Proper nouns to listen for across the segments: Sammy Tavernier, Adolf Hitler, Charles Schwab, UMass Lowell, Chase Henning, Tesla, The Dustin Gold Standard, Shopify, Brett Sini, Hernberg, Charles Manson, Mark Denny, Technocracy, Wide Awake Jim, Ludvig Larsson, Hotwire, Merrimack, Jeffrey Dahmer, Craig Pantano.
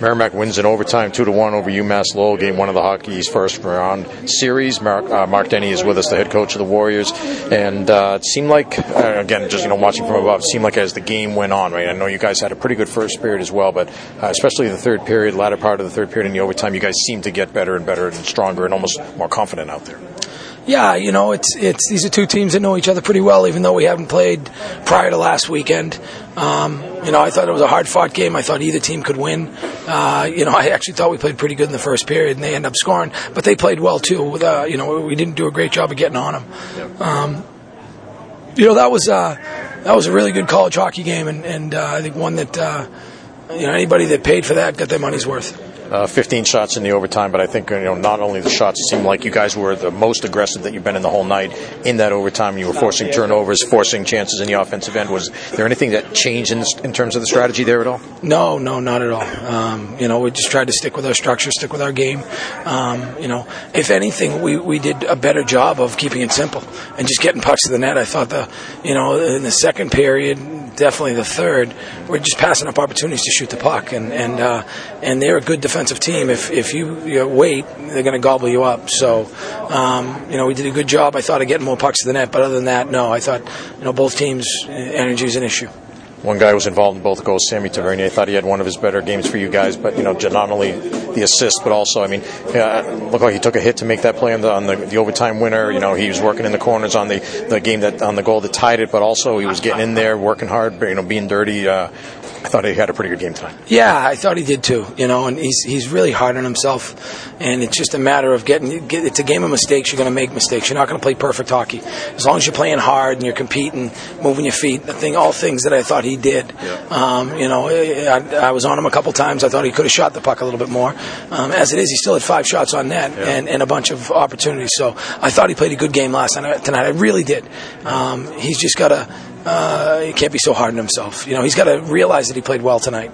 Merrimack wins in overtime 2-1 over UMass Lowell, game one of the hockey's first round series. Mark Denny is with us, the head coach of the Warriors, and it seemed like, again, just watching from above, it seemed like as the game went on, right? I know you guys had a pretty good first period as well, but especially the third period, latter part of the third period in the overtime, you guys seemed to get better and better and stronger and almost more confident out there. Yeah, it's these are two teams that know each other pretty well, even though we haven't played prior to last weekend. I thought it was a hard-fought game. I thought either team could win. I actually thought we played pretty good in the first period, and they ended up scoring. But they played well, too. We didn't do a great job of getting on them. Yep. That was a really good college hockey game, and I think one that anybody that paid for that got their money's worth. 15 shots in the overtime, but I think not only the shots, it seemed like you guys were the most aggressive that you've been in the whole night in that overtime. You were forcing turnovers, forcing chances in the offensive end. Was there anything that changed in terms of the strategy there at all? No, not at all. We just tried to stick with our structure, stick with our game. If anything, we did a better job of keeping it simple and just getting pucks to the net. I thought in the second period, definitely the third, we're just passing up opportunities to shoot the puck, and they're a good defensive team. If you wait, they're going to gobble you up. So, we did a good job, I thought, of getting more pucks to the net. But other than that, no, I thought both teams' energy is an issue. One guy was involved in both goals, Sammy Tavernier. I thought he had one of his better games for you guys, but not only the assist, but also looked like he took a hit to make that play on the overtime winner. He was working in the corners on the game on the goal that tied it, but also he was getting in there, working hard, being dirty. I thought he had a pretty good game tonight. Yeah, I thought he did too. And he's really hard on himself, and it's just a matter of it's a game of mistakes. You're going to make mistakes. You're not going to play perfect hockey. As long as you're playing hard and you're competing, moving your feet, all things that I thought he did. Yeah. I was on him a couple times. I thought he could have shot the puck a little bit more. As it is, he still had 5 shots on net, yeah, and a bunch of opportunities. So I thought he played a good game tonight. I really did. He's just got to. He can't be so hard on himself. He's got to realize that he played well tonight.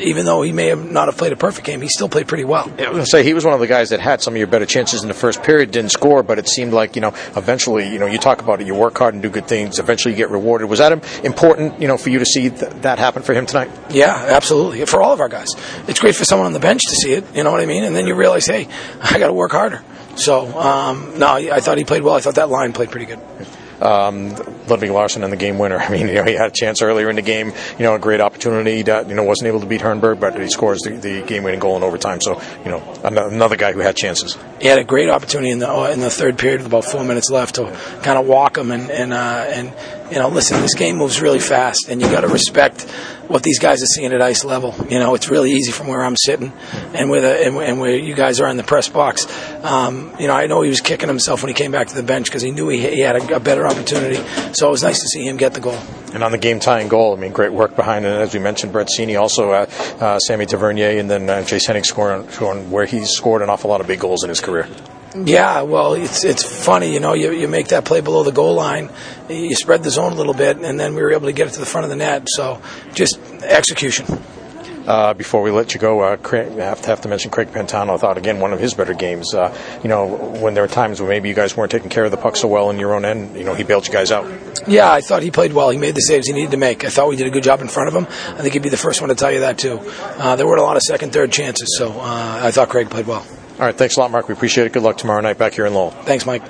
Even though he may have not have played a perfect game, he still played pretty well. I was going to say, he was one of the guys that had some of your better chances in the first period, didn't score, but it seemed like, eventually, you talk about it, you work hard and do good things, eventually you get rewarded. Was that important, for you to see that happen for him tonight? Yeah, absolutely. For all of our guys. It's great for someone on the bench to see it, you know what I mean? And then you realize, hey, I got to work harder. So, no, I thought he played well. I thought that line played pretty good. Ludvig Larsson and the game winner. He had a chance earlier in the game, a great opportunity that, wasn't able to beat Hernberg, but he scores the game-winning goal in overtime. So, another guy who had chances. He had a great opportunity in the third period with about 4 minutes left to kind of walk him and listen, this game moves really fast, and you got to respect what these guys are seeing at ice level. It's really easy from where I'm sitting and where you guys are in the press box. I know he was kicking himself when he came back to the bench because he knew he had a better opportunity. So it was nice to see him get the goal. And on the game-tying goal, great work behind it. As we mentioned, Brett Sini, also Sammy Tavernier, and then Chase Henning scoring where he's scored an awful lot of big goals in his career. Yeah, well, it's funny, you make that play below the goal line, you spread the zone a little bit, and then we were able to get it to the front of the net. So just execution. Before we let you go, I have to mention Craig Pantano. I thought, again, one of his better games. When there were times where maybe you guys weren't taking care of the puck so well in your own end, he bailed you guys out. Yeah, I thought he played well. He made the saves he needed to make. I thought we did a good job in front of him. I think he'd be the first one to tell you that, too. There weren't a lot of second, third chances, so I thought Craig played well. All right, thanks a lot, Mark. We appreciate it. Good luck tomorrow night back here in Lowell. Thanks, Mike.